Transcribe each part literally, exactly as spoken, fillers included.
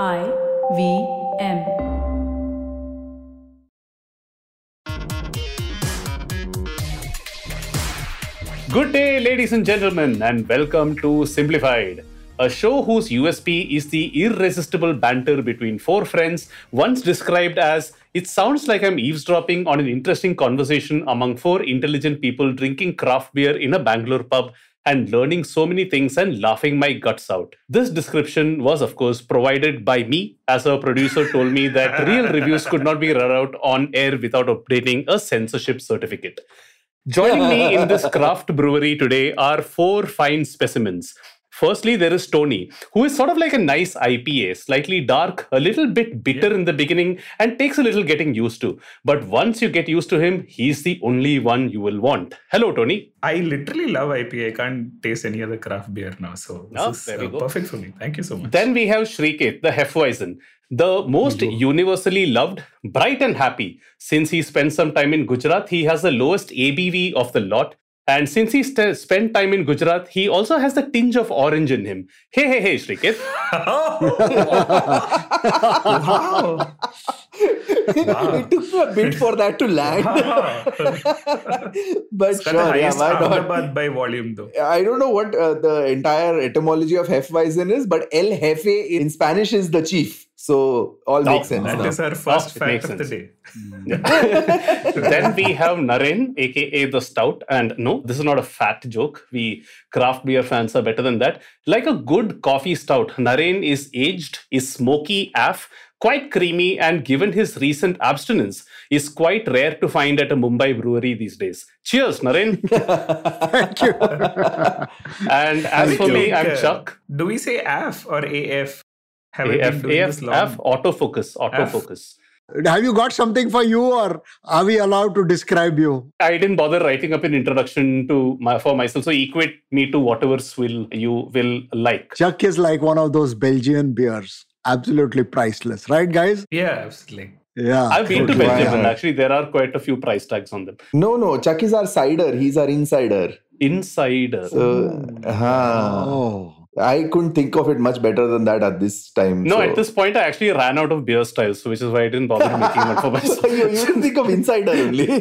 I V M. Good day, ladies and gentlemen, and welcome to Simplified, a show whose U S P is the irresistible banter between four friends, once described as, "It sounds like I'm eavesdropping on an interesting conversation among four intelligent people drinking craft beer in a Bangalore pub and learning so many things and laughing my guts out." This description was, of course, provided by me, as our producer told me that real reviews could not be run out on air without obtaining a censorship certificate. Joining me in this craft brewery today are four fine specimens. Firstly, there is Tony, who is sort of like a nice I P A, slightly dark, a little bit bitter yeah. in the beginning, and takes a little getting used to. But once you get used to him, he's the only one you will want. Hello, Tony. I literally love I P A. I can't taste any other craft beer now. So this oh, is there we uh, go. perfect for me. Thank you so much. Then we have Shriketh, the Hefeweizen, the most universally loved, bright and happy. Since he spent some time in Gujarat, he has the lowest A B V of the lot. And since he st- spent time in Gujarat, he also has the tinge of orange in him. Hey, hey, hey, Shriketh. Wow. Wow. It took me a bit for that to land. But it's sure, the highest yeah, Ahmedabad by volume though. I don't know what uh, the entire etymology of Hefeweizen is, but El Jefe in Spanish is the chief. So, all no, makes sense. That no. is our first no, fact of the day. Mm. Then we have Naren, aka the Stout. And no, this is not a fat joke. We craft beer fans are better than that. Like a good coffee stout, Naren is aged, is smoky A F, quite creamy, and given his recent abstinence, is quite rare to find at a Mumbai brewery these days. Cheers, Naren. Thank you. And as for me, I'm Chuck. Do we say A F or A F? Have I been doing this long? A F, autofocus, autofocus. Have you got something for you, or are we allowed to describe you? I didn't bother writing up an introduction to my, for myself, so equate me to whatever swill you will like. Chuck is like one of those Belgian beers. Absolutely priceless, right, guys? Yeah, absolutely. Yeah, I've been to Belgium, and actually there are quite a few price tags on them. No, no, Chuck is our cider. He's our insider. Insider. So, uh-huh. Oh. I couldn't think of it much better than that at this time. No, so. At this point, I actually ran out of beer styles, which is why I didn't bother making one for myself. You, you didn't think of insider only. I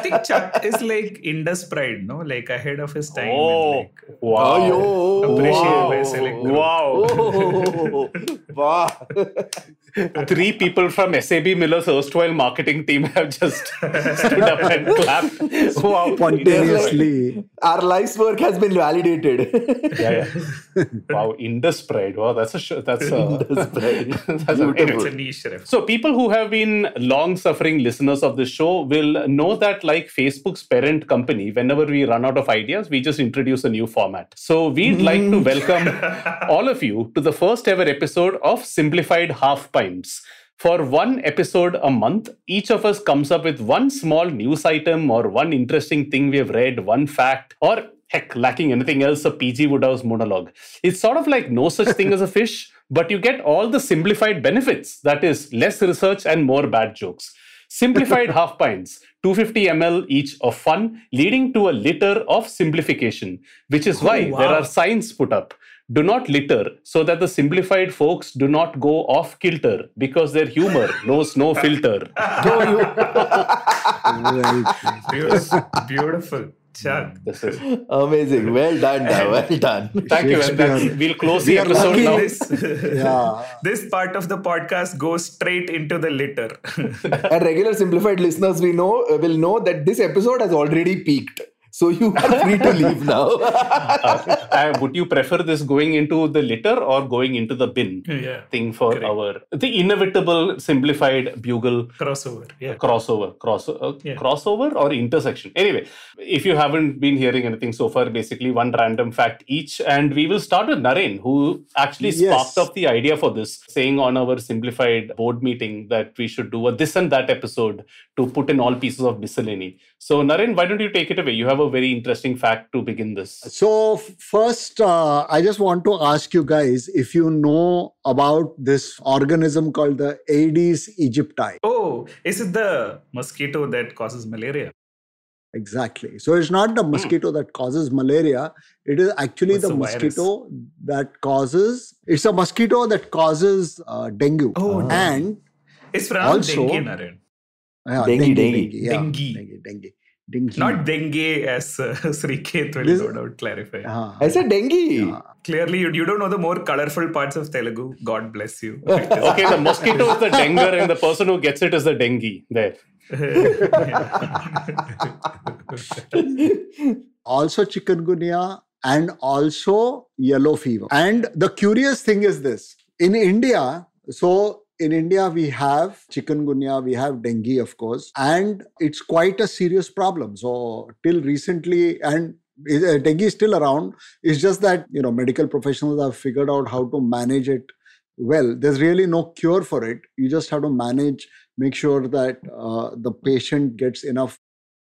think Chuck is like Indus Pride, no? Like ahead of his time. Oh, like, wow. Oh, yo, appreciated wow. Wow. Wow. Three people from S A B Miller's erstwhile marketing team have just stood up and clapped. Wow. Spontaneously. Like, our life's work has been validated. Yeah, yeah. Wow, Indus Pride. Wow, that's a... Sh- that's a Indus Pride. That's a, anyway. a niche. Ref. So people who have been long-suffering listeners of this show will know that, like Facebook's parent company, whenever we run out of ideas, we just introduce a new format. So we'd mm. like to welcome all of you to the first ever episode of Simplified Half Pint. For one episode a month, each of us comes up with one small news item or one interesting thing we have read, one fact, or heck, lacking anything else, a P G Wodehouse monologue. It's sort of like no such thing as a fish, but you get all the simplified benefits. That is, less research and more bad jokes. Simplified half pints, two hundred fifty milliliters each of fun, leading to a litter of simplification, which is oh, why wow. there are signs put up. Do not litter, so that the simplified folks do not go off kilter, because their humor knows no filter. Beautiful. Beautiful. Chuck. This is amazing. Well done, now. Well done. Thank you. That's, we'll close we the episode now. This, yeah. This part of the podcast goes straight into the litter. And regular simplified listeners we know will know that this episode has already peaked. So you are free to leave now. uh, uh, would you prefer this going into the litter or going into the bin yeah, thing for correct. our... The inevitable simplified bugle... Crossover. Yeah. Crossover. Cross, uh, yeah. Crossover or intersection. Anyway, if you haven't been hearing anything so far, basically one random fact each. And we will start with Naren, who actually yes. sparked up the idea for this, saying on our simplified board meeting that we should do a this and that episode to put in all pieces of miscellany. So Naren, why don't you take it away? You have a very interesting fact to begin this. So first, uh, I just want to ask you guys if you know about this organism called the Aedes aegypti. Oh, is it the mosquito that causes malaria? Exactly. So it's not the mosquito mm. that causes malaria. It is actually What's the, the mosquito that causes... It's a mosquito that causes uh, dengue. Oh, and it's from also, dengue, Naren. Yeah, dengue, dengue, dengue, dengue, yeah, dengue. dengue, dengue. Dengue. Not dengue as uh, Sri Keth will no doubt clarify. Uh, I said dengue. Yeah. Clearly, you, you don't know the more colorful parts of Telugu. God bless you. Okay, the mosquito is the dengue and the person who gets it is the dengue. There. Also chikungunya and also yellow fever. And the curious thing is this. In India, so... In India, we have chikungunya, we have dengue, of course, and it's quite a serious problem. So till recently, and dengue is still around, it's just that, you know, medical professionals have figured out how to manage it well. There's really no cure for it. You just have to manage, make sure that uh, the patient gets enough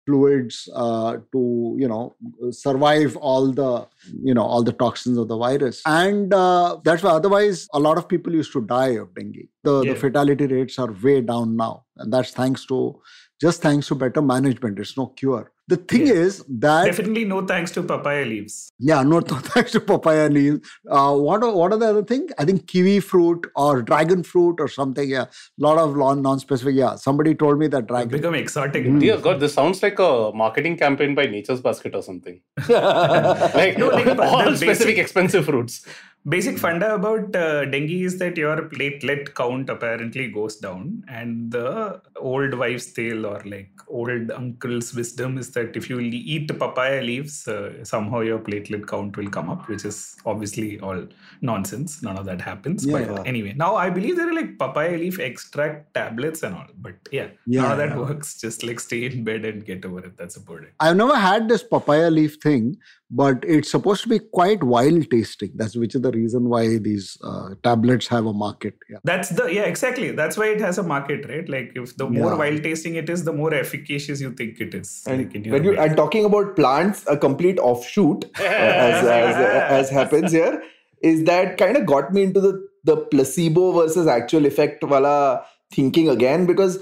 fluids uh, to, you know, survive all the, you know, all the toxins of the virus. And uh, that's why otherwise a lot of people used to die of dengue. The, yeah. the fatality rates are way down now. And that's thanks to, just thanks to better management. It's no cure. The thing yeah. is that... Definitely no thanks to papaya leaves. Yeah, no, no thanks to papaya leaves. Uh, what, are, what are the other things? I think kiwi fruit or dragon fruit or something. Yeah, a lot of non-specific. Yeah, somebody told me that dragon... It's become exotic. Mm. Dear God, this sounds like a marketing campaign by Nature's Basket or something. like, no, like all specific basic, expensive fruits. Basic funda about uh, dengue is that your platelet count apparently goes down. And the old wives' tale or like old uncle's wisdom is that that if you eat papaya leaves, uh, somehow your platelet count will come up, which is obviously all nonsense. None of that happens. Yeah, but yeah. anyway, now I believe there are like papaya leaf extract tablets and all. But yeah, yeah none of that yeah. works. Just like stay in bed and get over it. That's about it. I've never had this papaya leaf thing, but it's supposed to be quite wild tasting. That's which is the reason why these uh, tablets have a market. Yeah. That's the, yeah, exactly. That's why it has a market, right? Like if the more yeah. wild tasting it is, the more efficacious you think it is. And like in when you are talking about plants, a complete offshoot, uh, as, as, as happens here, is that kind of got me into the, the placebo versus actual effect wala thinking again, because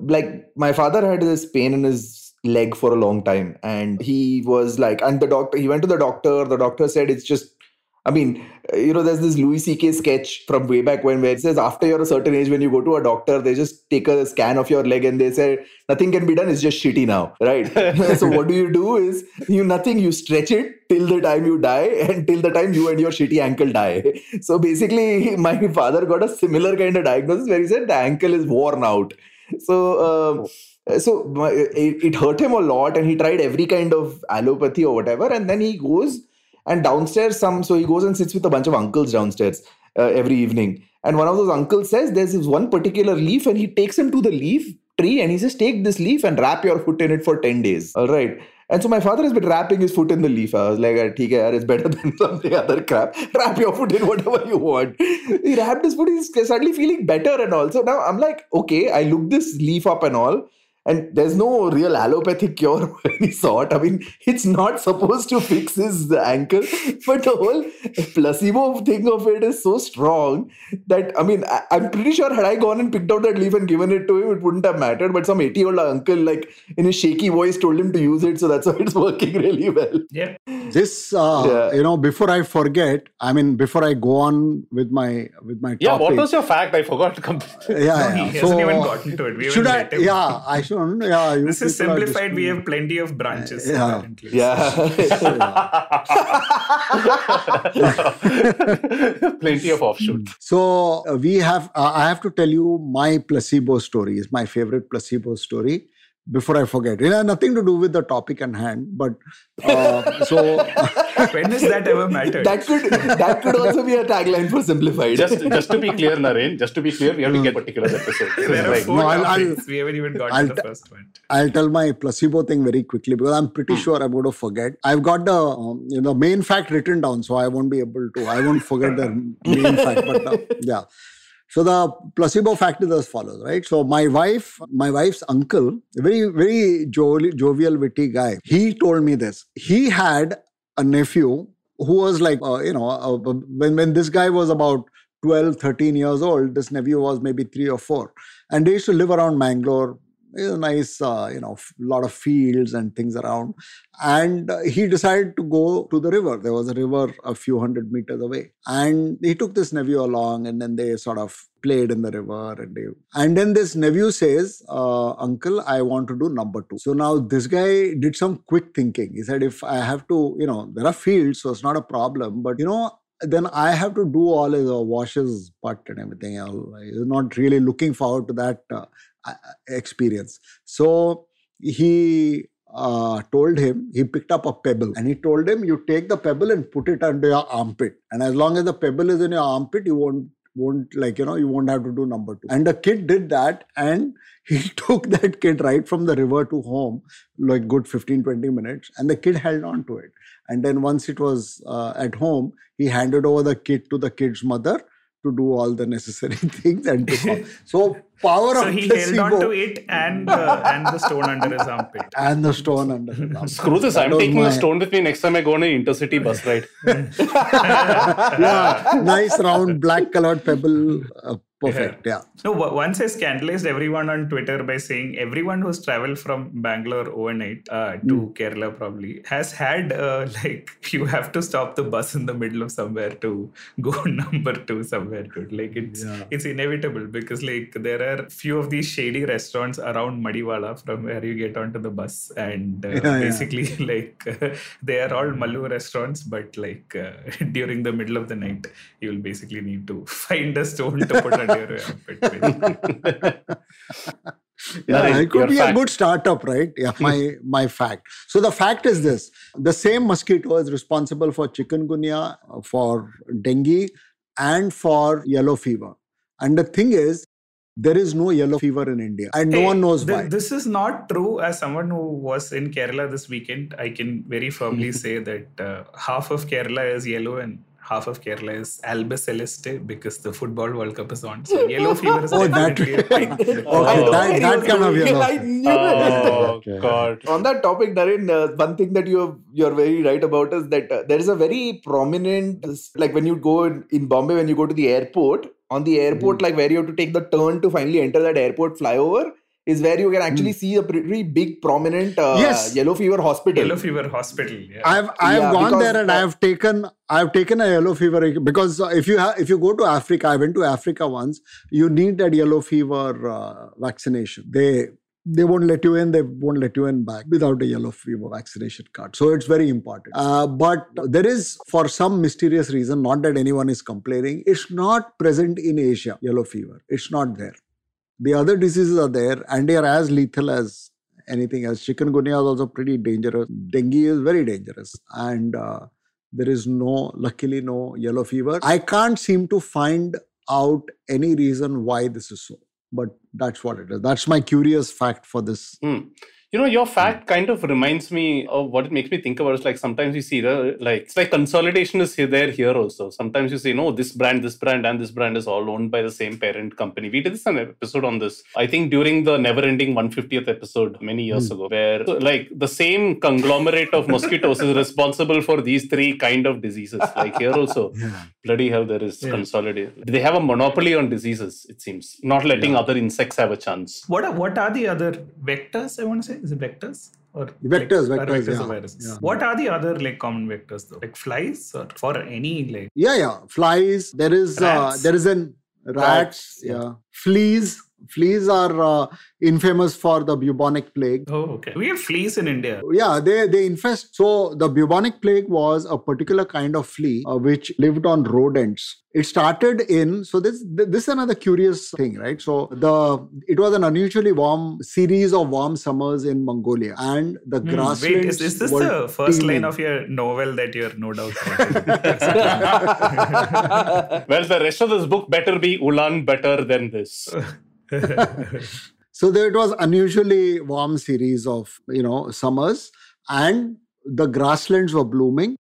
like my father had this pain in his leg for a long time and he was like, and the doctor, he went to the doctor, the doctor said it's just, I mean, you know, there's this Louis C K sketch from way back when where it says after you're a certain age, when you go to a doctor, they just take a scan of your leg and they say, nothing can be done. It's just shitty now, right? So what do you do is you nothing, you stretch it till the time you die and till the time you and your shitty ankle die. So basically my father got a similar kind of diagnosis where he said the ankle is worn out. So, uh, so it, it hurt him a lot and he tried every kind of allopathy or whatever. And then he goes and downstairs, some so he goes and sits with a bunch of uncles downstairs uh, every evening. And one of those uncles says there's this one particular leaf and he takes him to the leaf tree and he says, take this leaf and wrap your foot in it for ten days. All right. And so my father has been wrapping his foot in the leaf. I was like, okay, it's better than some other crap. Wrap your foot in whatever you want. He wrapped his foot. He's suddenly feeling better and all. So now I'm like, okay, I look this leaf up and all. And there's no real allopathic cure of any sort. I mean, it's not supposed to fix his ankle. But the whole placebo thing of it is so strong that, I mean, I, I'm pretty sure had I gone and picked out that leaf and given it to him, it wouldn't have mattered. But some eighty-year-old uncle, like, in his shaky voice told him to use it. So that's why it's working really well. Yeah. This, uh, yeah. you know, before I forget, I mean, before I go on with my with my topic. Yeah, what was your fact? I forgot completely. Yeah, no, yeah. He hasn't so, even gotten to it. We should I? Yeah, I should. Yeah, this is simplified. We have plenty of branches. Yeah. Apparently. Yeah. Plenty of offshoots. So uh, we have, uh, I have to tell you my placebo story is my favorite placebo story before I forget. It has nothing to do with the topic at hand, but uh, so. When does that ever matter? That could that could also be a tagline for Simplified. Just just to be clear, Naren, just to be clear, we have to get particular episodes. There are right. four no, I'll, I'll, we haven't even got I'll to the t- first one. I'll tell my placebo thing very quickly because I'm pretty sure I'm going to forget. I've got the um, you know main fact written down, so I won't be able to. I won't forget the main fact. But the, yeah, so the placebo fact is as follows, right? So my wife, my wife's uncle, a very very jovial, jovial witty guy, he told me this. He had a nephew who was like, uh, you know, uh, when, when this guy was about twelve, thirteen years old, this nephew was maybe three or four. And they used to live around Mangalore, you know, nice, uh, you know, f- lot of fields and things around. And uh, he decided to go to the river. There was a river a few hundred meters away. And he took this nephew along, and then they sort of played in the river. And they, and then this nephew says, uh, uncle, I want to do number two. So now this guy did some quick thinking. He said, if I have to, you know, there are fields, so it's not a problem. But, you know, then I have to do all his uh, washes, putt and everything. He's not really looking forward to that uh, experience. So he uh, told him, he picked up a pebble and he told him, you take the pebble and put it under your armpit. And as long as the pebble is in your armpit, you won't won't like, you know, you won't have to do number two. And the kid did that, and he took that kid right from the river to home, like good fifteen, twenty minutes. And the kid held on to it. And then once it was uh, at home, he handed over the kid to the kid's mother to do all the necessary things. And to so power so of he placebo. Held on to it and, uh, and the stone under his armpit. And the stone under his armpit. Screw this, that I'm taking my... a stone with me next time I go on an intercity bus ride. Yeah, nice round black colored pebble. Uh, perfect, yeah. yeah. No, once I scandalized everyone on Twitter by saying everyone who's traveled from Bangalore overnight uh, to mm. Kerala probably has had uh, like, you have to stop the bus in the middle of somewhere to go number two somewhere good. Like it's, yeah. it's inevitable because like there are few of these shady restaurants around Madiwala from where you get onto the bus, and uh, yeah, basically yeah. like uh, they are all Mallu restaurants, but like uh, during the middle of the night you will basically need to find a stone to put on. Yeah, it could be fact. A good startup, right? Yeah, my my fact. So the fact is this: the same mosquito is responsible for chikungunya, for dengue, and for yellow fever. And the thing is, there is no yellow fever in India, and no hey, one knows th- why. This is not true. As someone who was in Kerala this weekend, I can very firmly say that uh, half of Kerala is yellow and half of Kerala is Alba Celeste because the football World Cup is on. So yellow fever is oh, definitely that. I, okay, oh, that, that kind of yellow. I knew oh, it. God. On that topic, Naren, uh, one thing that you have, you're very right about is that uh, there is a very prominent, like when you go in, in Bombay, when you go to the airport, on the airport, mm. like where you have to take the turn to finally enter that airport flyover, is where you can actually mm. see a pretty big, prominent uh, yes. yellow fever hospital. Yellow fever hospital. Yeah. I've I've yeah, gone there and uh, I've taken I've taken a yellow fever because if you ha- if you go to Africa, I went to Africa once. You need that yellow fever uh, vaccination. They they won't let you in. They won't let you in back without a yellow fever vaccination card. So it's very important. Uh, but there is, for some mysterious reason, not that anyone is complaining, it's not present in Asia. Yellow fever. It's not there. The other diseases are there and they are as lethal as anything else. Chikungunya is also pretty dangerous. Dengue is very dangerous. And uh, there is no, luckily, no yellow fever. I can't seem to find out any reason why this is so. But that's what it is. That's my curious fact for this. Mm. You know, your fact kind of reminds me of what it makes me think about. It's like sometimes you see, the, like, it's like consolidation is here, there, here also. Sometimes you say, no, this brand, this brand, and this brand is all owned by the same parent company. We did this an episode on this, I think during the never-ending one hundred fiftieth episode many years mm. ago, where so, like the same conglomerate of mosquitoes is responsible for these three kind of diseases. Like here also, yeah. bloody hell, there is yeah. consolidation. They have a monopoly on diseases, it seems, not letting yeah. other insects have a chance. What are, what are the other vectors, I want to say? Is it vectors? Or vectors, like, vectors, vectors yeah. or viruses. Yeah. What are the other like common vectors though? Like flies or for any like yeah, yeah. Flies. There is uh, there is an rats, rats. Yeah. Fleas. Fleas are uh, infamous for the bubonic plague. Oh, okay. We have fleas in India. Yeah, they, they infest. So the bubonic plague was a particular kind of flea uh, which lived on rodents. It started in, so this, this is another curious thing, right? So the it was an unusually warm series of warm summers in Mongolia and the mm, grasslands. Wait, is, is this the first teeming. Line of your novel that you're no doubt Well, the rest of this book better be Ulan better than this. So there it was unusually warm series of, you know, summers and the grasslands were blooming.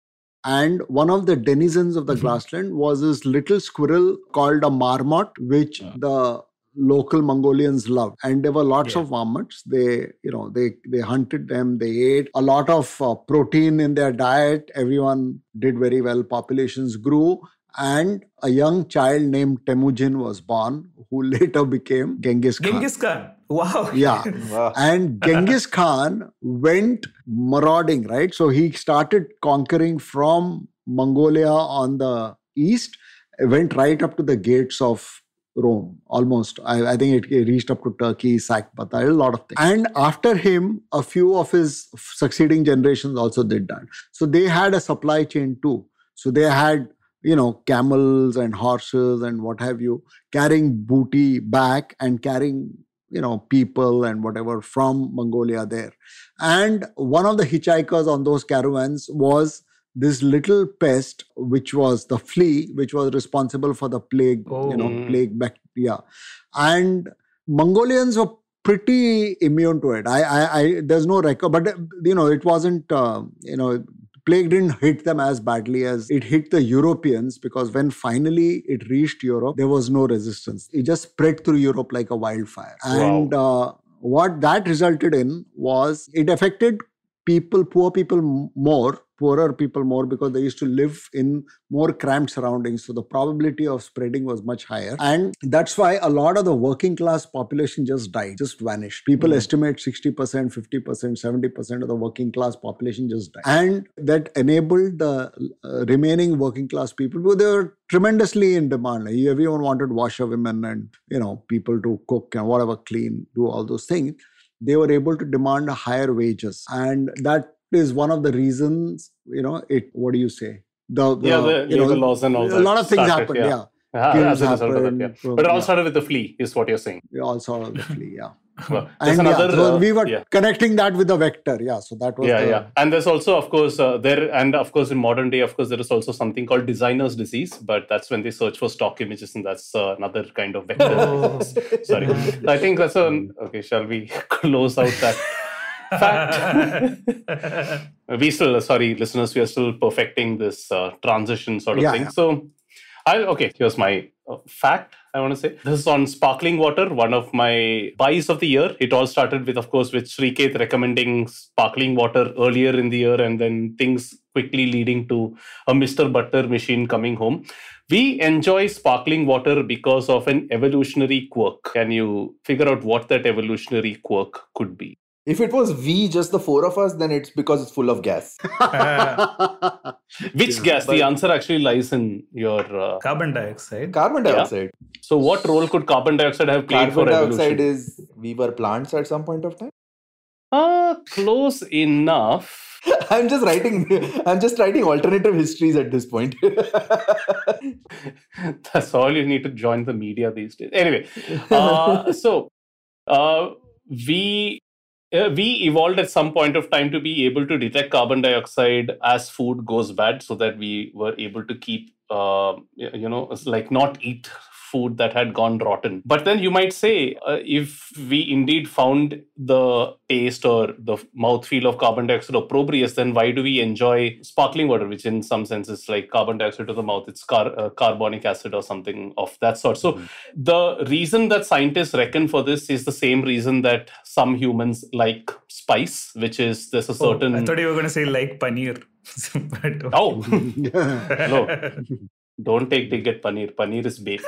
And one of the denizens of the mm-hmm. grassland was this little squirrel called a marmot, which yeah. the local Mongolians loved. And there were lots yeah. of marmots. They, you know, they, they hunted them. They ate a lot of uh, protein in their diet. Everyone did very well. Populations grew. And a young child named Temujin was born, who later became Genghis Khan. Genghis Khan. Wow. Yeah. Wow. And Genghis Khan went marauding, right? So he started conquering from Mongolia on the east, went right up to the gates of Rome, almost. I, I think it, it reached up to Turkey, sacked Bataille, a lot of things. And after him, a few of his succeeding generations also did that. So they had a supply chain too. So they had, you know, camels and horses and what have you, carrying booty back and carrying, you know, people and whatever from Mongolia there. And one of the hitchhikers on those caravans was this little pest, which was the flea, which was responsible for the plague, oh. you know, plague bacteria. And Mongolians were pretty immune to it. I, I, I there's no record, but, you know, it wasn't, uh, you know, plague didn't hit them as badly as it hit the Europeans, because when finally it reached Europe, there was no resistance. It just spread through Europe like a wildfire. And wow. uh, what that resulted in was it affected people, poor people more, poorer people more, because they used to live in more cramped surroundings. So the probability of spreading was much higher. And that's why a lot of the working class population just died, just vanished. People mm. estimate sixty percent, fifty percent, seventy percent of the working class population just died. And that enabled the uh, remaining working class people, who they were tremendously in demand. Like everyone wanted washerwomen and, you know, people to cook and whatever, clean, do all those things. They were able to demand higher wages. And that is one of the reasons, you know, it, what do you say? The, the, yeah, the you know, laws and all that. A lot of things happened, yeah. yeah. Ah, happened, that, yeah. But it all started with the flea, is what you're saying. It all started with the flea, yeah. Well, and another, yeah, so uh, we were yeah. connecting that with the vector, yeah. So that was yeah, the, yeah. And there's also, of course, uh, there and of course in modern day, of course, there is also something called designer's disease, but that's when they search for stock images, and that's uh, another kind of vector. Oh. Sorry, I think that's a okay. Shall we close out that? Fact. we still, sorry, listeners, we are still perfecting this uh, transition sort of yeah, thing. Yeah. So, I okay, here's my uh, fact, I want to say. This is on sparkling water, one of my buys of the year. It all started with, of course, with Shriketh recommending sparkling water earlier in the year, and then things quickly leading to a Mister Butler machine coming home. We enjoy sparkling water because of an evolutionary quirk. Can you figure out what that evolutionary quirk could be? If it was we, just the four of us, then it's because it's full of gas. Which yeah, gas? The answer actually lies in your... Uh, carbon dioxide. Carbon dioxide. Yeah. So what role could carbon dioxide have played carbon for evolution? Carbon dioxide is, we were plants at some point of time? Ah, close enough. I'm just writing, I'm just writing alternative histories at this point. That's all you need to join the media these days. Anyway, uh, so uh, we... Uh, we evolved at some point of time to be able to detect carbon dioxide as food goes bad, so that we were able to keep, uh, you know, like not eat food that had gone rotten. But then you might say, uh, if we indeed found the taste or the mouthfeel of carbon dioxide opprobrious, then why do we enjoy sparkling water, which in some sense is like carbon dioxide to the mouth, it's car- uh, carbonic acid or something of that sort. So mm. the reason that scientists reckon for this is the same reason that some humans like spice, which is there's a certain... Oh, I thought you were going to say like paneer. but, oh, no. Don't take dig at paneer. Paneer is baked.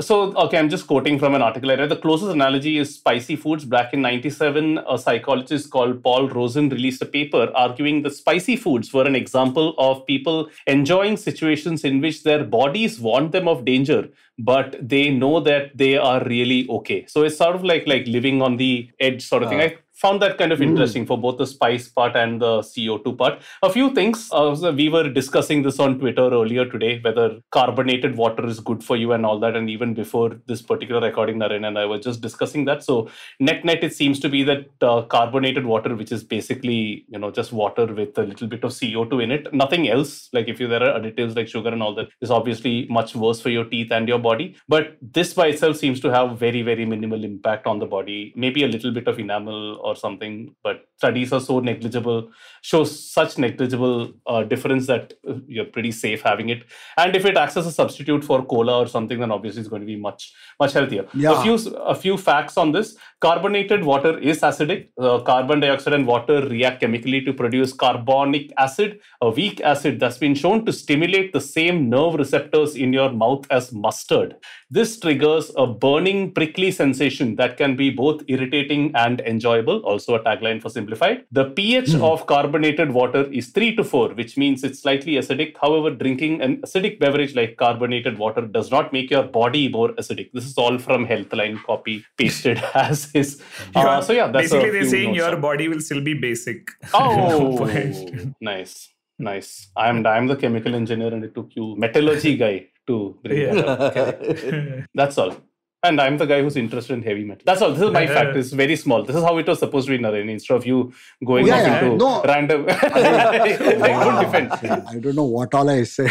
So, okay, I'm just quoting from an article I read. The closest analogy is spicy foods. Back in ninety-seven, a psychologist called Paul Rosen released a paper arguing that spicy foods were an example of people enjoying situations in which their bodies warn them of danger, but they know that they are really okay. So it's sort of like, like living on the edge sort of uh. thing. I, Found that kind of interesting mm. for both the spice part and the C O two part. A few things. Uh, we were discussing this on Twitter earlier today, whether carbonated water is good for you and all that. And even before this particular recording, Naren and I were just discussing that. So net net, it seems to be that uh, carbonated water, which is basically, you know, just water with a little bit of C O two in it, nothing else. Like if you, there are additives like sugar and all that, is obviously much worse for your teeth and your body. But this by itself seems to have very, very minimal impact on the body. Maybe a little bit of enamel or something, but studies are so negligible, show such negligible uh, difference that you're pretty safe having it. And if it acts as a substitute for cola or something, then obviously it's going to be much, much healthier. Yeah. A few, a few facts on this. Carbonated water is acidic. Uh, carbon dioxide and water react chemically to produce carbonic acid, a weak acid that's been shown to stimulate the same nerve receptors in your mouth as mustard. triggered. This triggers a burning, prickly sensation that can be both irritating and enjoyable, also a tagline for Simplified. The pH mm. of carbonated water is three to four, which means it's slightly acidic. However, drinking an acidic beverage like carbonated water does not make your body more acidic. This is all from Healthline, copy pasted as is. Uh, so yeah, that's basically they're saying your on. body will still be basic. Oh, nice. Nice. I'm, I'm the chemical engineer and it took you metallurgy guy to bring yeah. that up. Okay. That's all. And I'm the guy who's interested in heavy metal. That's all. This is my yeah. fact. It's very small. This is how it was supposed to be, Naren, instead of you going yeah, off yeah, into no. random... I don't, I don't defend. Yeah, I don't know what all I say.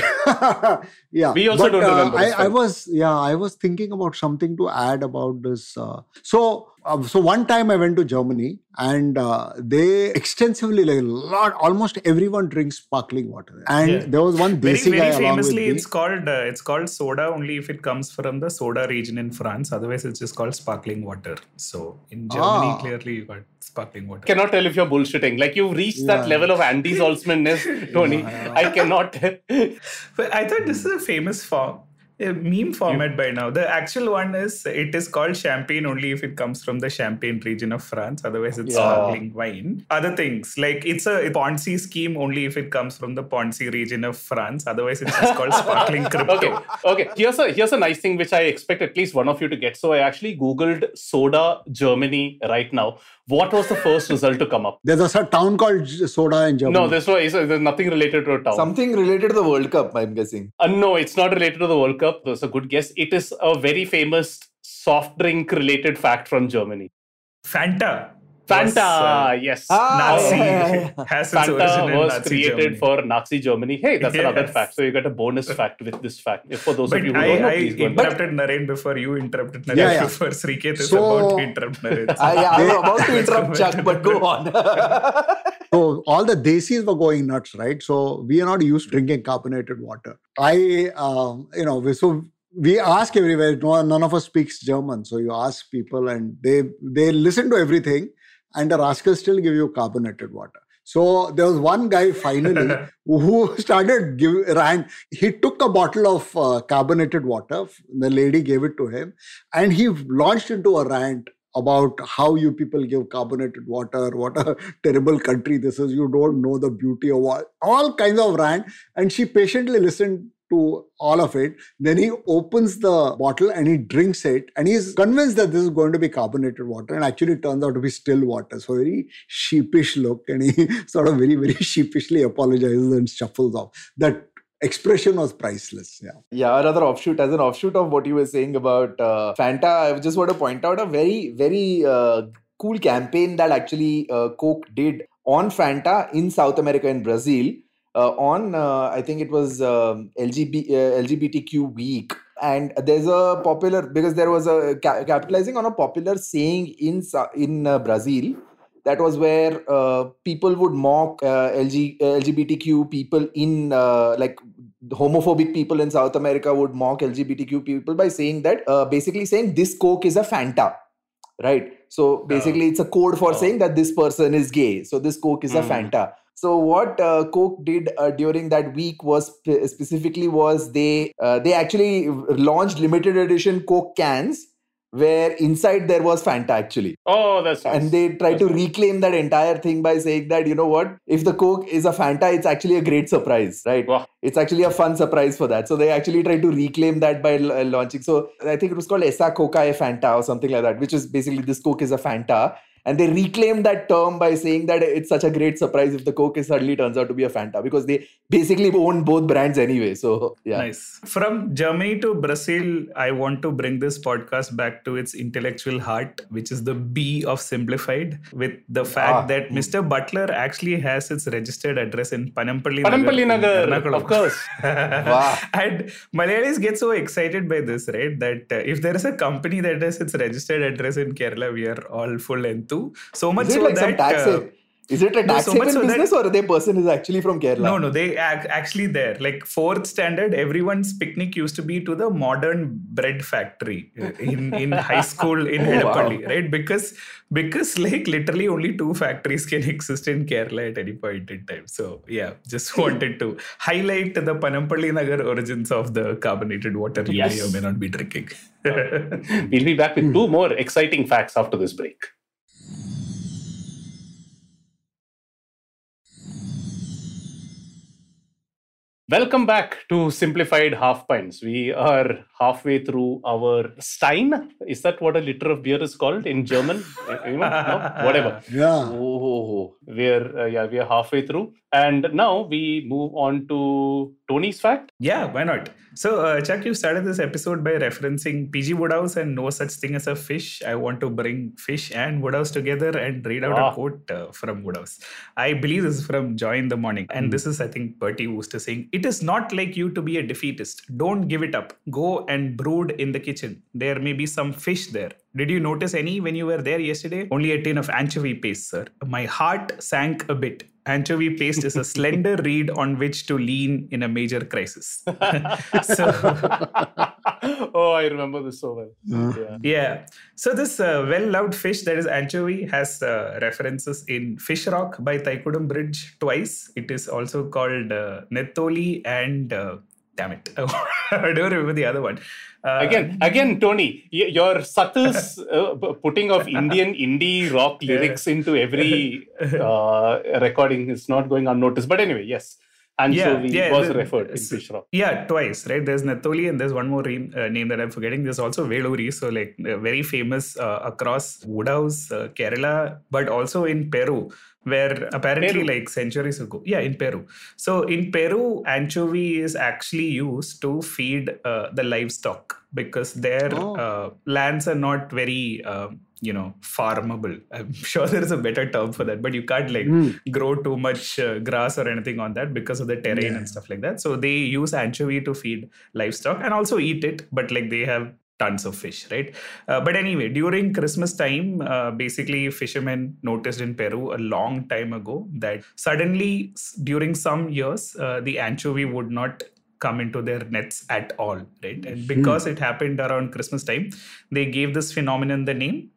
yeah. We also but, don't uh, remember. I, I was, yeah, I was thinking about something to add about this. Uh, so... So one time I went to Germany and uh, they extensively, like a lot, almost everyone drinks sparkling water. And yeah. there was one Desi very, very guy famously, along with it's me. called uh, it's called soda only if it comes from the Soda region in France. Otherwise, it's just called sparkling water. So in Germany, ah. clearly you got sparkling water. Cannot tell if you're bullshitting. Like you've reached yeah. that level of Andy Saltzman-ness, Tony. Yeah. I cannot tell. But I thought this is a famous form. A meme format by now. The actual one is, it is called champagne only if it comes from the Champagne region of France. Otherwise, it's yeah. sparkling wine. Other things, like it's a Ponzi scheme only if it comes from the Ponzi region of France. Otherwise, it's just called sparkling crypto. Okay, okay. Here's a, here's a nice thing which I expect at least one of you to get. So I actually Googled soda Germany right now. What was the first result to come up? There's a town called Soda in Germany. No, there's, no, there's nothing related to a town. Something related to the World Cup, I'm guessing. Uh, no, it's not related to the World Cup. That's a good guess. It is a very famous soft drink related fact from Germany. Fanta. Fanta, was, uh, yes. Ah, Nazi. Yeah, yeah, yeah. Has its Fanta was Nazi created Germany. for Nazi Germany. Hey, that's yes. another fact. So you get a bonus fact with this fact. For those but of you who I, don't know, I please go ahead. I interrupted Naren before you interrupted Naren yeah, yeah. before Sriketh is so, about to interrupt Naren. So. Uh, yeah, I'm about to interrupt Chuck, but go on. So all the Desis were going nuts, right? So we are not used to drinking carbonated water. I, uh, you know, so... We ask everywhere, no, none of us speaks German. So you ask people and they they listen to everything and the rascals still give you carbonated water. So there was one guy finally who started, give, ran, he took a bottle of uh, carbonated water. The lady gave it to him and he launched into a rant about how you people give carbonated water, what a terrible country this is. You don't know the beauty of all, all kinds of rant. And she patiently listened to all of it. Then he opens the bottle and he drinks it and he's convinced that this is going to be carbonated water and actually it turns out to be still water. So very sheepish look and he sort of very, very sheepishly apologizes and shuffles off. That expression was priceless. Yeah. Yeah, another offshoot, as an offshoot of what you were saying about uh, Fanta, I just want to point out a very, very uh, cool campaign that actually uh, Coke did on Fanta in South America and Brazil. Uh, on, uh, I think it was um, L G B T Q week. And there's a popular, because there was a ca- capitalizing on a popular saying in in uh, Brazil. That was where uh, people would mock uh, L G B T Q people in, uh, like homophobic people in South America would mock L G B T Q people by saying that, uh, basically saying this Coke is a Fanta, right? So basically no. it's a code for no. saying that this person is gay. So this Coke is mm. a Fanta. So what uh, Coke did uh, during that week was p- specifically was they uh, they actually launched limited edition Coke cans where inside there was Fanta actually. Oh, that's nice. And they tried that's to nice. reclaim that entire thing by saying that, you know what, if the Coke is a Fanta, it's actually a great surprise, right? Wow. It's actually a fun surprise for that. So they actually tried to reclaim that by l- launching. So I think it was called Essa Coca e Fanta or something like that, which is basically this Coke is a Fanta. And they reclaimed that term by saying that it's such a great surprise if the Coke suddenly turns out to be a Fanta, because they basically own both brands anyway. So, yeah. Nice. From Germany to Brazil, I want to bring this podcast back to its intellectual heart, which is the B of Simplified, with the fact ah. that Mister Butler actually has its registered address in Panampilly Nagar. Panampilly Nagar, of course. Wow. And Malayalis get so excited by this, right? That uh, if there is a company that has its registered address in Kerala, we are all full enthusiasm. So much so like that uh, Is it a tax-haven so so business that, or the person is actually from Kerala? No, no, they ac- actually there. Like fourth standard, everyone's picnic used to be to the modern bread factory in, in high school in Edappally, oh, wow. right? Because because like literally only two factories can exist in Kerala at any point in time. So yeah, just wanted to highlight the Panampilly Nagar origins of the carbonated water you yes. may or may not be drinking. We'll be back with two more exciting facts after this break. Welcome back to Simplified Half Pints. We are halfway through our Stein. Is that what a liter of beer is called in German? You know, no? Whatever. Yeah. Oh, we're uh, yeah, we are halfway through, and now we move on to Tony's fact. Yeah, why not? So, uh, Chuck, you started this episode by referencing P G Wodehouse and No Such Thing as a Fish. I want to bring fish and Wodehouse together and read out ah. a quote uh, from Wodehouse. I believe this is from Joy in the Morning, and mm. this is, I think, Bertie Wooster saying. It is not like you to be a defeatist. Don't give it up. Go and brood in the kitchen. There may be some fish there. Did you notice any when you were there yesterday? Only a tin of anchovy paste, sir. My heart sank a bit. Anchovy paste is a slender reed on which to lean in a major crisis. so... Oh, I remember this so well. Yeah. yeah. So this uh, well-loved fish, that is anchovy, has uh, references in Fish Rock by Taikudam Bridge twice. It is also called uh, Netoli and... Uh, damn it. I don't remember the other one. Uh, again, again, Tony, your subtle uh, putting of Indian indie rock lyrics yeah. into every uh, recording is not going unnoticed. But anyway, yes. And yeah, so we yeah, was the, referred in Fish Rock. Yeah, twice, right? There's Natoli and there's one more re- uh, name that I'm forgetting. There's also Veluri, so like uh, very famous uh, across Wodehouse, uh, Kerala, but also in Peru, where apparently Peru. like centuries ago. Yeah, in Peru. So in Peru, anchovy is actually used to feed uh, the livestock because their oh. uh, lands are not very... Uh, you know, farmable. I'm sure there is a better term for that, but you can't like mm. grow too much uh, grass or anything on that because of the terrain yeah. and stuff like that. So they use anchovy to feed livestock and also eat it, but like they have tons of fish, right? Uh, but anyway, during Christmas time, uh, basically fishermen noticed in Peru a long time ago that suddenly during some years, uh, the anchovy would not come into their nets at all, right? And because mm. it happened around Christmas time, they gave this phenomenon the name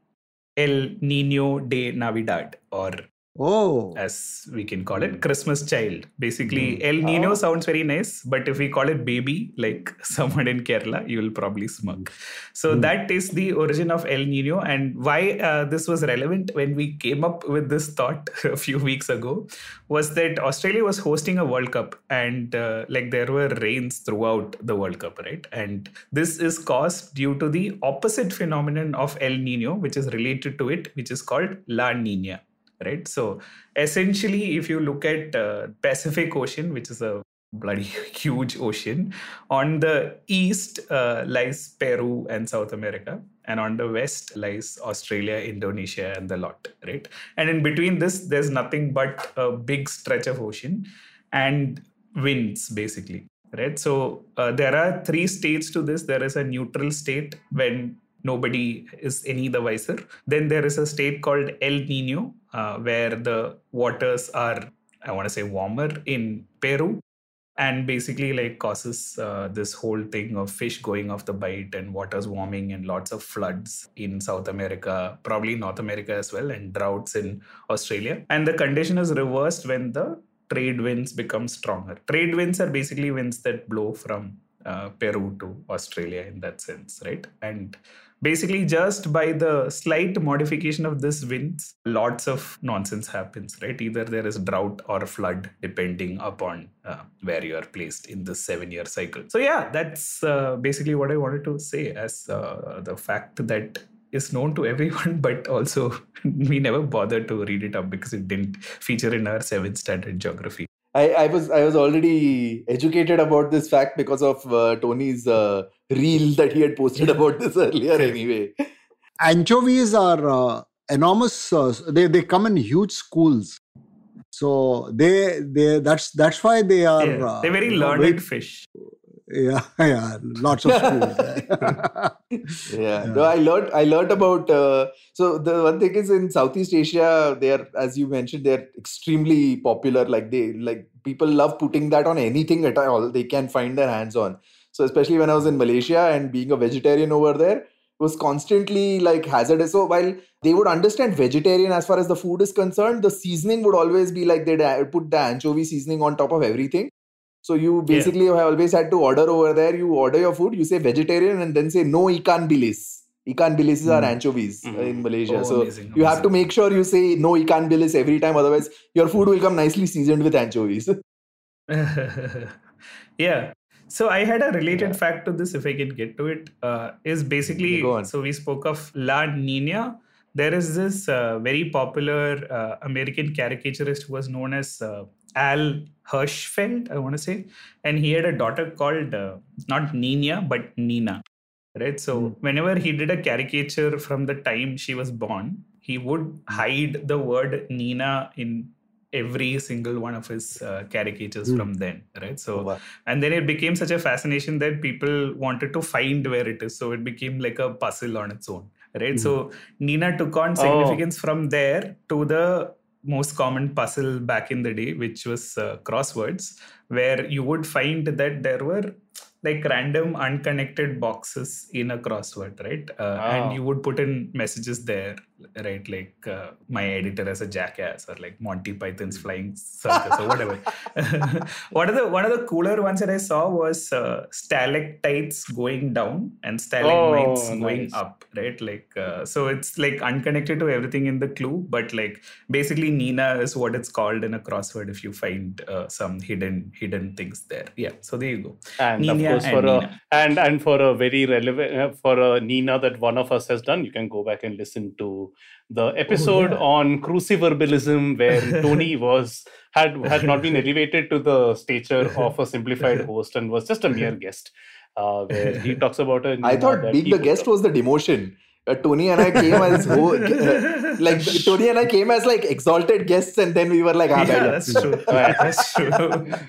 El Niño de Navidad, or oh. as we can call it, Christmas child. Basically, mm. El Niño oh. sounds very nice, but if we call it baby, like someone in Kerala, you will probably smirk. So mm. that is the origin of El Niño, and why uh, this was relevant when we came up with this thought a few weeks ago was that Australia was hosting a World Cup, and uh, like there were rains throughout the World Cup, right? And this is caused due to the opposite phenomenon of El Niño, which is related to it, which is called La Niña. Right. So essentially, if you look at uh, Pacific Ocean, which is a bloody huge ocean, on the east uh, lies Peru and South America. And on the west lies Australia, Indonesia and the lot. Right. And in between this, there's nothing but a big stretch of ocean and winds, basically. Right. So uh, there are three states to this. There is a neutral state when nobody is any the wiser. Then there is a state called El Niño, uh, where the waters are, I want to say, warmer in Peru. And basically like causes uh, this whole thing of fish going off the bite and waters warming and lots of floods in South America, probably North America as well, and droughts in Australia. And the condition is reversed when the trade winds become stronger. Trade winds are basically winds that blow from Uh, Peru to Australia in that sense, right? And basically just by the slight modification of this winds, lots of nonsense happens, right? Either there is drought or flood depending upon uh, where you are placed in the seven-year cycle. So yeah, that's uh, basically what I wanted to say as uh, the fact that is known to everyone, but also we never bothered to read it up because it didn't feature in our seventh standard geography. I, I was I was already educated about this fact because of uh, Tony's uh, reel that he had posted about this earlier anyway. Anchovies are uh, enormous. Uh, they they come in huge schools. So they they that's that's why they are yeah, they're very learned uh, very, fish. Yeah, yeah, lots of schools. yeah. yeah, no, I learned. I learned about. Uh, so the one thing is in Southeast Asia, they are, as you mentioned, they are extremely popular. Like they, like people love putting that on anything at all they can find their hands on. So especially when I was in Malaysia and being a vegetarian over there was constantly like hazardous. So while they would understand vegetarian as far as the food is concerned, the seasoning would always be like they'd put the anchovy seasoning on top of everything. So you basically yeah. have always had to order over there. You order your food, you say vegetarian and then say no ikan bilis. Ikan bilis mm. are anchovies mm. in Malaysia. Oh, so amazing, you amazing. have to make sure you say no ikan bilis every time. Otherwise, your food will come nicely seasoned with anchovies. yeah. So I had a related yeah. fact to this, if I can get to it, uh, is basically, so we spoke of La Niña. There is this uh, very popular uh, American caricaturist who was known as uh, Al Hirschfeld, I want to say. And he had a daughter called, uh, not Nina, but Nina, right? So mm. whenever he did a caricature from the time she was born, he would hide the word Nina in every single one of his uh, caricatures mm. from then, right? So, oh, wow. and then it became such a fascination that people wanted to find where it is. So it became like a puzzle on its own, right? Mm. So Nina took on significance oh. from there to the most common puzzle back in the day, which was uh, crosswords, where you would find that there were like random unconnected boxes in a crossword, right? Uh, wow. And you would put in messages there, right? Like uh, my editor as a jackass, or like Monty Python's Flying Circus, or whatever. One of the one of the cooler ones that I saw was uh, stalactites going down and stalagmites oh, going nice. up, right? Like uh, so, it's like unconnected to everything in the clue, but like basically Nina is what it's called in a crossword if you find uh, some hidden hidden things there. Yeah. So there you go. And Nina. Yeah, for and, a, and and for a very relevant uh, for a Nina that one of us has done, you can go back and listen to the episode oh, yeah. on cruciverbalism where Tony was had had not been elevated to the stature of a simplified host and was just a mere guest. Uh, where he talks about a. Nina I thought being the guest was the demotion. Uh, Tony and I came as ho- uh, like Tony and I came as like exalted guests, and then we were like, ah, yeah, that's true. that's true.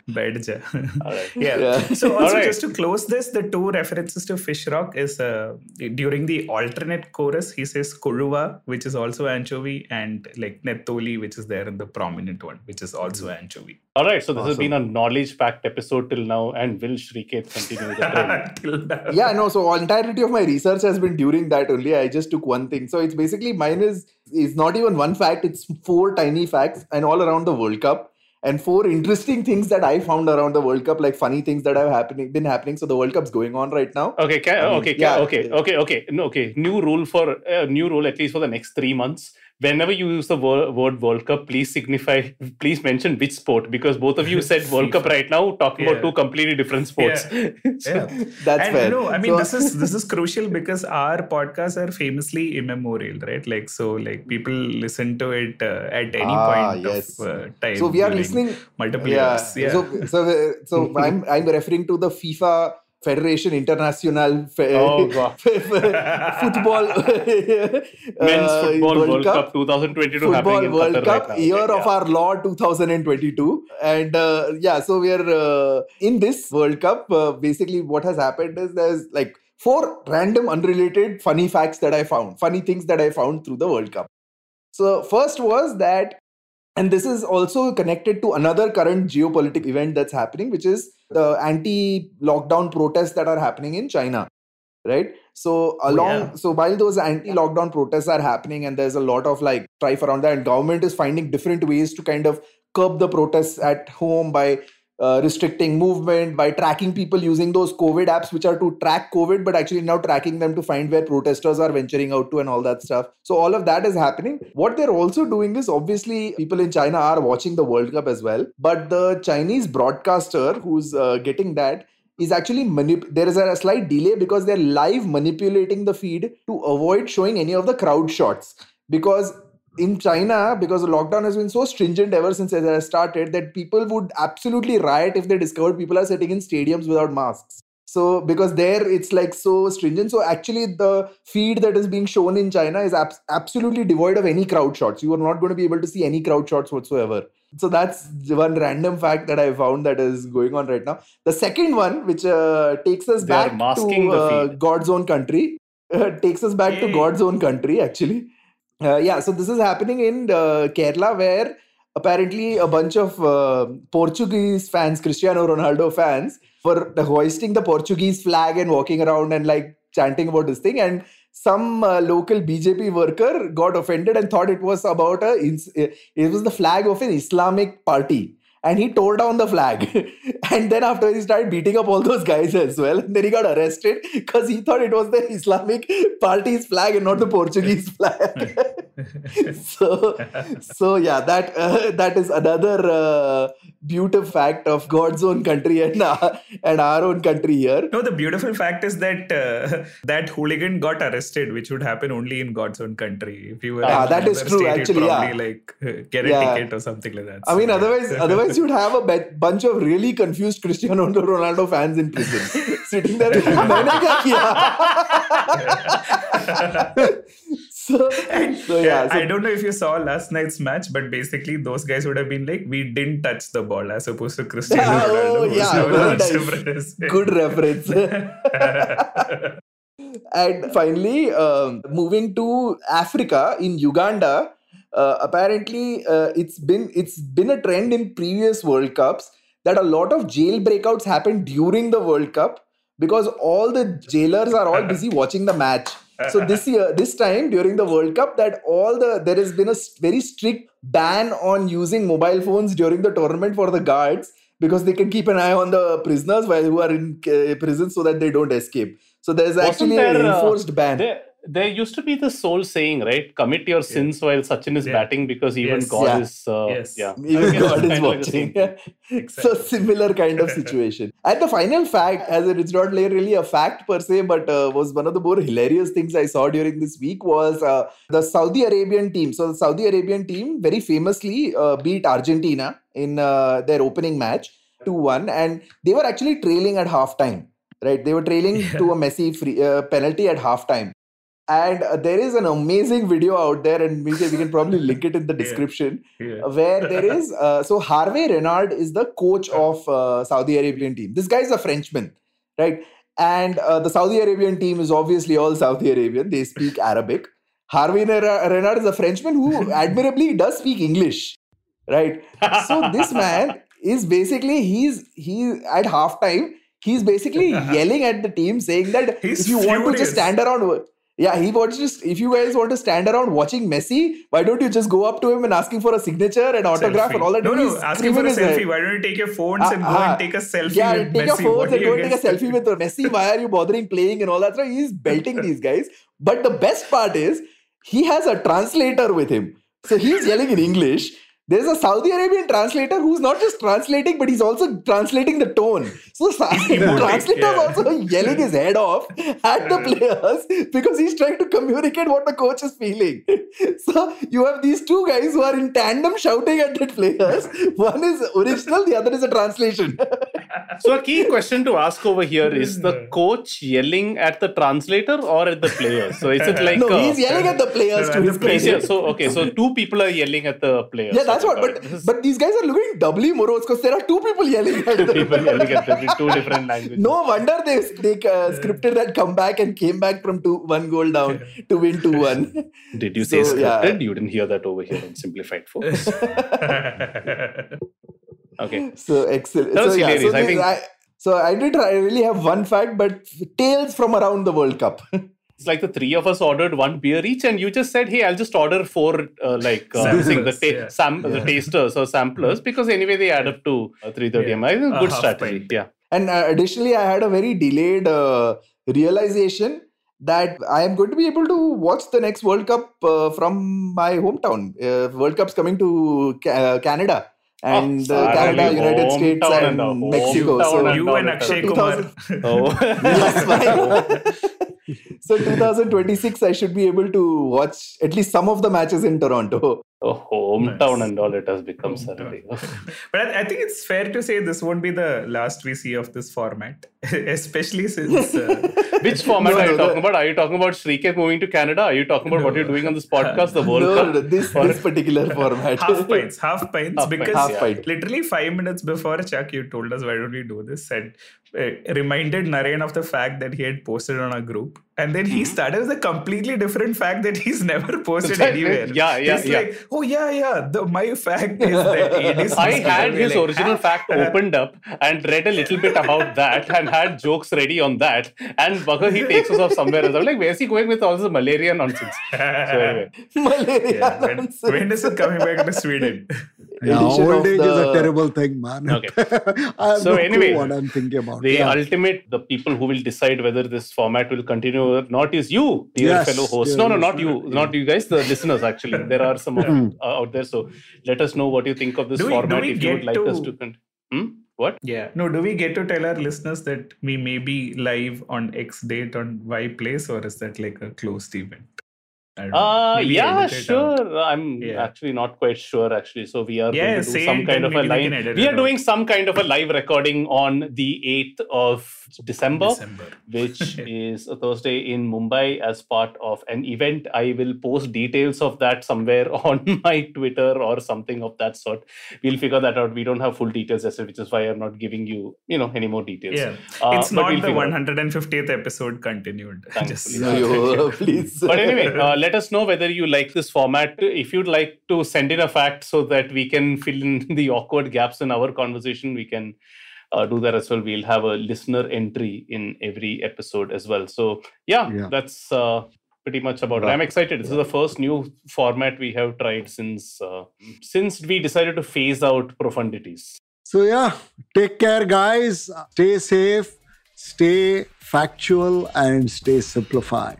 Bad job. All right. Yeah. yeah. So also right. just to close this, the two references to Fish Rock is uh, during the alternate chorus, he says Kuruva, which is also anchovy, and like Netoli, which is there in the prominent one, which is also anchovy. All right. So this awesome. has been a knowledge-packed episode till now, and will Shriketh continue the trend? till now. Yeah. No. So entirety of my research has been during that only. I just took one thing. So it's basically mine is, is not even one fact. It's four tiny facts and all around the World Cup and four interesting things that I found around the World Cup, like funny things that have happening been happening. So the World Cup's going on right now. Okay. Can, um, okay. Can, yeah. Okay. Okay. Okay. No, okay. New rule for uh, new rule, at least for the next three months. Whenever you use the word World Cup, please signify, please mention which sport, because both of you said World Cup right now, talking yeah. about two completely different sports. Yeah. so, yeah. That's and fair. No, I mean, so, this is this is crucial because our podcasts are famously immemorial, right? Like, so like people listen to it uh, at any ah, point yes. of uh, time. So we are listening multiple yeah. years. Yeah. So so, so I'm I'm referring to the FIFA. Federation International fe- oh, wow. Football Men's Football World, World Cup, Cup twenty twenty-two Football happening in World Qatar Cup right now. Year yeah. of our Lord twenty twenty-two and uh, yeah so we are uh, in this World Cup uh, basically what has happened is there's like four random unrelated funny facts that I found funny things that I found through the World Cup. So first was that, and this is also connected to another current geopolitical event that's happening, which is the anti-lockdown protests that are happening in China, right? So along, yeah. so while those anti-lockdown protests are happening and there's a lot of like strife around that, and government is finding different ways to kind of curb the protests at home by uh, restricting movement, by tracking people using those COVID apps, which are to track COVID, but actually now tracking them to find where protesters are venturing out to and all that stuff. So all of that is happening. What they're also doing is obviously people in China are watching the World Cup as well, but the Chinese broadcaster who's uh, getting that is actually, manip- there is a slight delay because they're live manipulating the feed to avoid showing any of the crowd shots. Because in China, because the lockdown has been so stringent ever since it has started, that people would absolutely riot if they discovered people are sitting in stadiums without masks. So because there it's like so stringent. So actually the feed that is being shown in China is ab- absolutely devoid of any crowd shots. You are not going to be able to see any crowd shots whatsoever. So that's one random fact that I found that is going on right now. The second one, which uh, takes us they back to uh, God's own country, uh, takes us back Yay. to God's own country, actually. Uh, yeah, so this is happening in uh, Kerala, where apparently a bunch of uh, Portuguese fans, Cristiano Ronaldo fans, were hoisting the Portuguese flag and walking around and like chanting about this thing. And some uh, local B J P worker got offended and thought it was about a, it was the flag of an Islamic party. And he tore down the flag. And then after, he started beating up all those guys as well. And then he got arrested because he thought it was the Islamic party's flag and not the Portuguese flag. so, so yeah, that uh, that is another uh, beautiful fact of God's own country and our, and our own country here. No, the beautiful fact is that uh, that hooligan got arrested, which would happen only in God's own country. If you were ah, in that is true. State, actually, yeah, like uh, get a yeah. ticket or something like that. So, I mean, yeah. otherwise, otherwise. You'd have a be- bunch of really confused Cristiano Ronaldo fans in prison sitting there like, "Maine kya kiya?" So, so yeah, so, I don't know if you saw last night's match, but basically those guys would have been like, "We didn't touch the ball," as opposed to Cristiano yeah, Ronaldo. Oh, yeah, no good, nice. Good reference. And finally, um, moving to Africa, in Uganda. Uh, apparently, uh, it's been it's been a trend in previous World Cups that a lot of jail breakouts happen during the World Cup because all the jailers are all busy watching the match. So this year, this time during the World Cup, that all the there has been a very strict ban on using mobile phones during the tournament for the guards because they can keep an eye on the prisoners while who are in uh, prison so that they don't escape. So there's Wasn't actually there, an enforced uh, ban. There- There used to be the soul saying, right? Commit your yeah. sins while Sachin is yeah. batting because even yes. God yeah. is... Uh, yes. yeah. Even God is watching. Like exactly. So similar kind of situation. And the final fact, as it's not really a fact per se, but uh, was one of the more hilarious things I saw during this week was uh, the Saudi Arabian team. So the Saudi Arabian team very famously uh, beat Argentina in uh, their opening match two one. And they were actually trailing at halftime, right? They were trailing yeah. to a Messi free, uh, penalty at halftime. And uh, there is an amazing video out there, and we can, we can probably link it in the description, yeah. Yeah. where there is... Uh, so, Hervé Renard is the coach of uh, Saudi Arabian team. This guy is a Frenchman, right? And uh, the Saudi Arabian team is obviously all Saudi Arabian. They speak Arabic. Hervé Renard is a Frenchman who admirably does speak English, right? So, this man is basically... He's he at halftime, he's basically yelling at the team, saying that he's if you furious. want to just stand around... Yeah, he wants just if you guys want to stand around watching Messi, why don't you just go up to him and asking for a signature and autograph selfie. and all that? No, no, ask him for a selfie. Head. Why don't you take your phones uh, and go uh, and take a selfie yeah, with take Messi? Your phones and go and take a selfie with Messi. Why are you bothering playing and all that? So he's belting these guys. But the best part is he has a translator with him. So he's yelling in English. There's a Saudi Arabian translator who's not just translating, but he's also translating the tone. So the translator is also yelling his head off at the players because he's trying to communicate what the coach is feeling. So you have these two guys who are in tandem shouting at the players. One is original, the other is a translation. So a key question to ask over here is the coach yelling at the translator or at the players? So is it like... No, a, he's yelling at the players to his players. So, okay, so two people are yelling at the players. Yeah, that's what, but but these guys are looking doubly morose because there are two people yelling at them. Two people yelling at them in two different languages. No wonder they, they uh, scripted that comeback and came back from two, one goal down to win two one. Did you say so, scripted? Yeah. You didn't hear that over here in Simplified Folks. Okay. So, excellent. That was so, yeah, hilarious. So, I think... I, so, I did I really have one fact, but tales from around the World Cup. It's like the three of us ordered one beer each and you just said, hey, I'll just order four uh, like uh, the, ta- yeah. sam- yeah. the tasters or samplers because anyway they add up to uh, three thirty a m. I think good strategy. Pint. Yeah. And uh, additionally, I had a very delayed uh, realization that I am going to be able to watch the next World Cup uh, from my hometown. Uh, World Cup's coming to ca- uh, Canada. And oh, uh, Canada, United States and, and Mexico. So you and Akshay Kumar. Oh. Yes, So twenty twenty-six, I should be able to watch at least some of the matches in Toronto. Oh, hometown nice. And all, it has become suddenly. But I, I think it's fair to say this won't be the last we see of this format, especially since... Uh, Which format no, are you no, talking the, about? Are you talking about Srike moving to Canada? Are you talking about no, what you're doing on this podcast, the World no, Cup? No, this, or, this particular format. Half pints, half pints. Half because half yeah. pint. Literally five minutes before, Chuck, you told us, why don't we do this? And uh, reminded Naren of the fact that he had posted on a group. And then he started with a completely different fact that he's never posted anywhere. Yeah, yeah, he's yeah. like, oh yeah, yeah, the, my fact is that Aedes I had his like, original ah, fact ah. opened up and read a little bit about that and had jokes ready on that. And bugger, he takes us off somewhere else. I'm like, where's he going with all this malaria nonsense? So anyway. Malaria yeah, when, nonsense. When is it coming back to Sweden? Yeah, old age the... is a terrible thing, man. Okay. I have so no anyway, what I'm thinking about. The yeah. ultimate, the people who will decide whether this format will continue not is you, dear yes, fellow hosts. No, no, not you. Not you guys, the listeners, actually. There are some out, uh, out there. So let us know what you think of this do format we, we if you would like to... us to... Hmm? What? Yeah. No, do we get to tell our listeners that we may be live on X date on Y place, or is that like a closed event? I don't uh, know. Yeah, sure. I'm yeah. actually not quite sure, actually. So we are yeah, going to do some kind of a live... We are doing some kind of a live recording on the eighth of December, December. which is a Thursday in Mumbai as part of an event. I will post details of that somewhere on my Twitter or something of that sort. We'll figure that out. We don't have full details, which is why I'm not giving you, you know, any more details. Yeah. Uh, it's not we'll the one hundred fiftieth out. Episode continued. Just no, please. But anyway... Uh, Let us know whether you like this format. If you'd like to send in a fact so that we can fill in the awkward gaps in our conversation, we can uh, do that as well. We'll have a listener entry in every episode as well. So, yeah, yeah. that's uh, pretty much about right. it. I'm excited. This yeah. is the first new format we have tried since uh, since we decided to phase out profundities. So, yeah, take care, guys. Stay safe, stay factual, and stay simplified.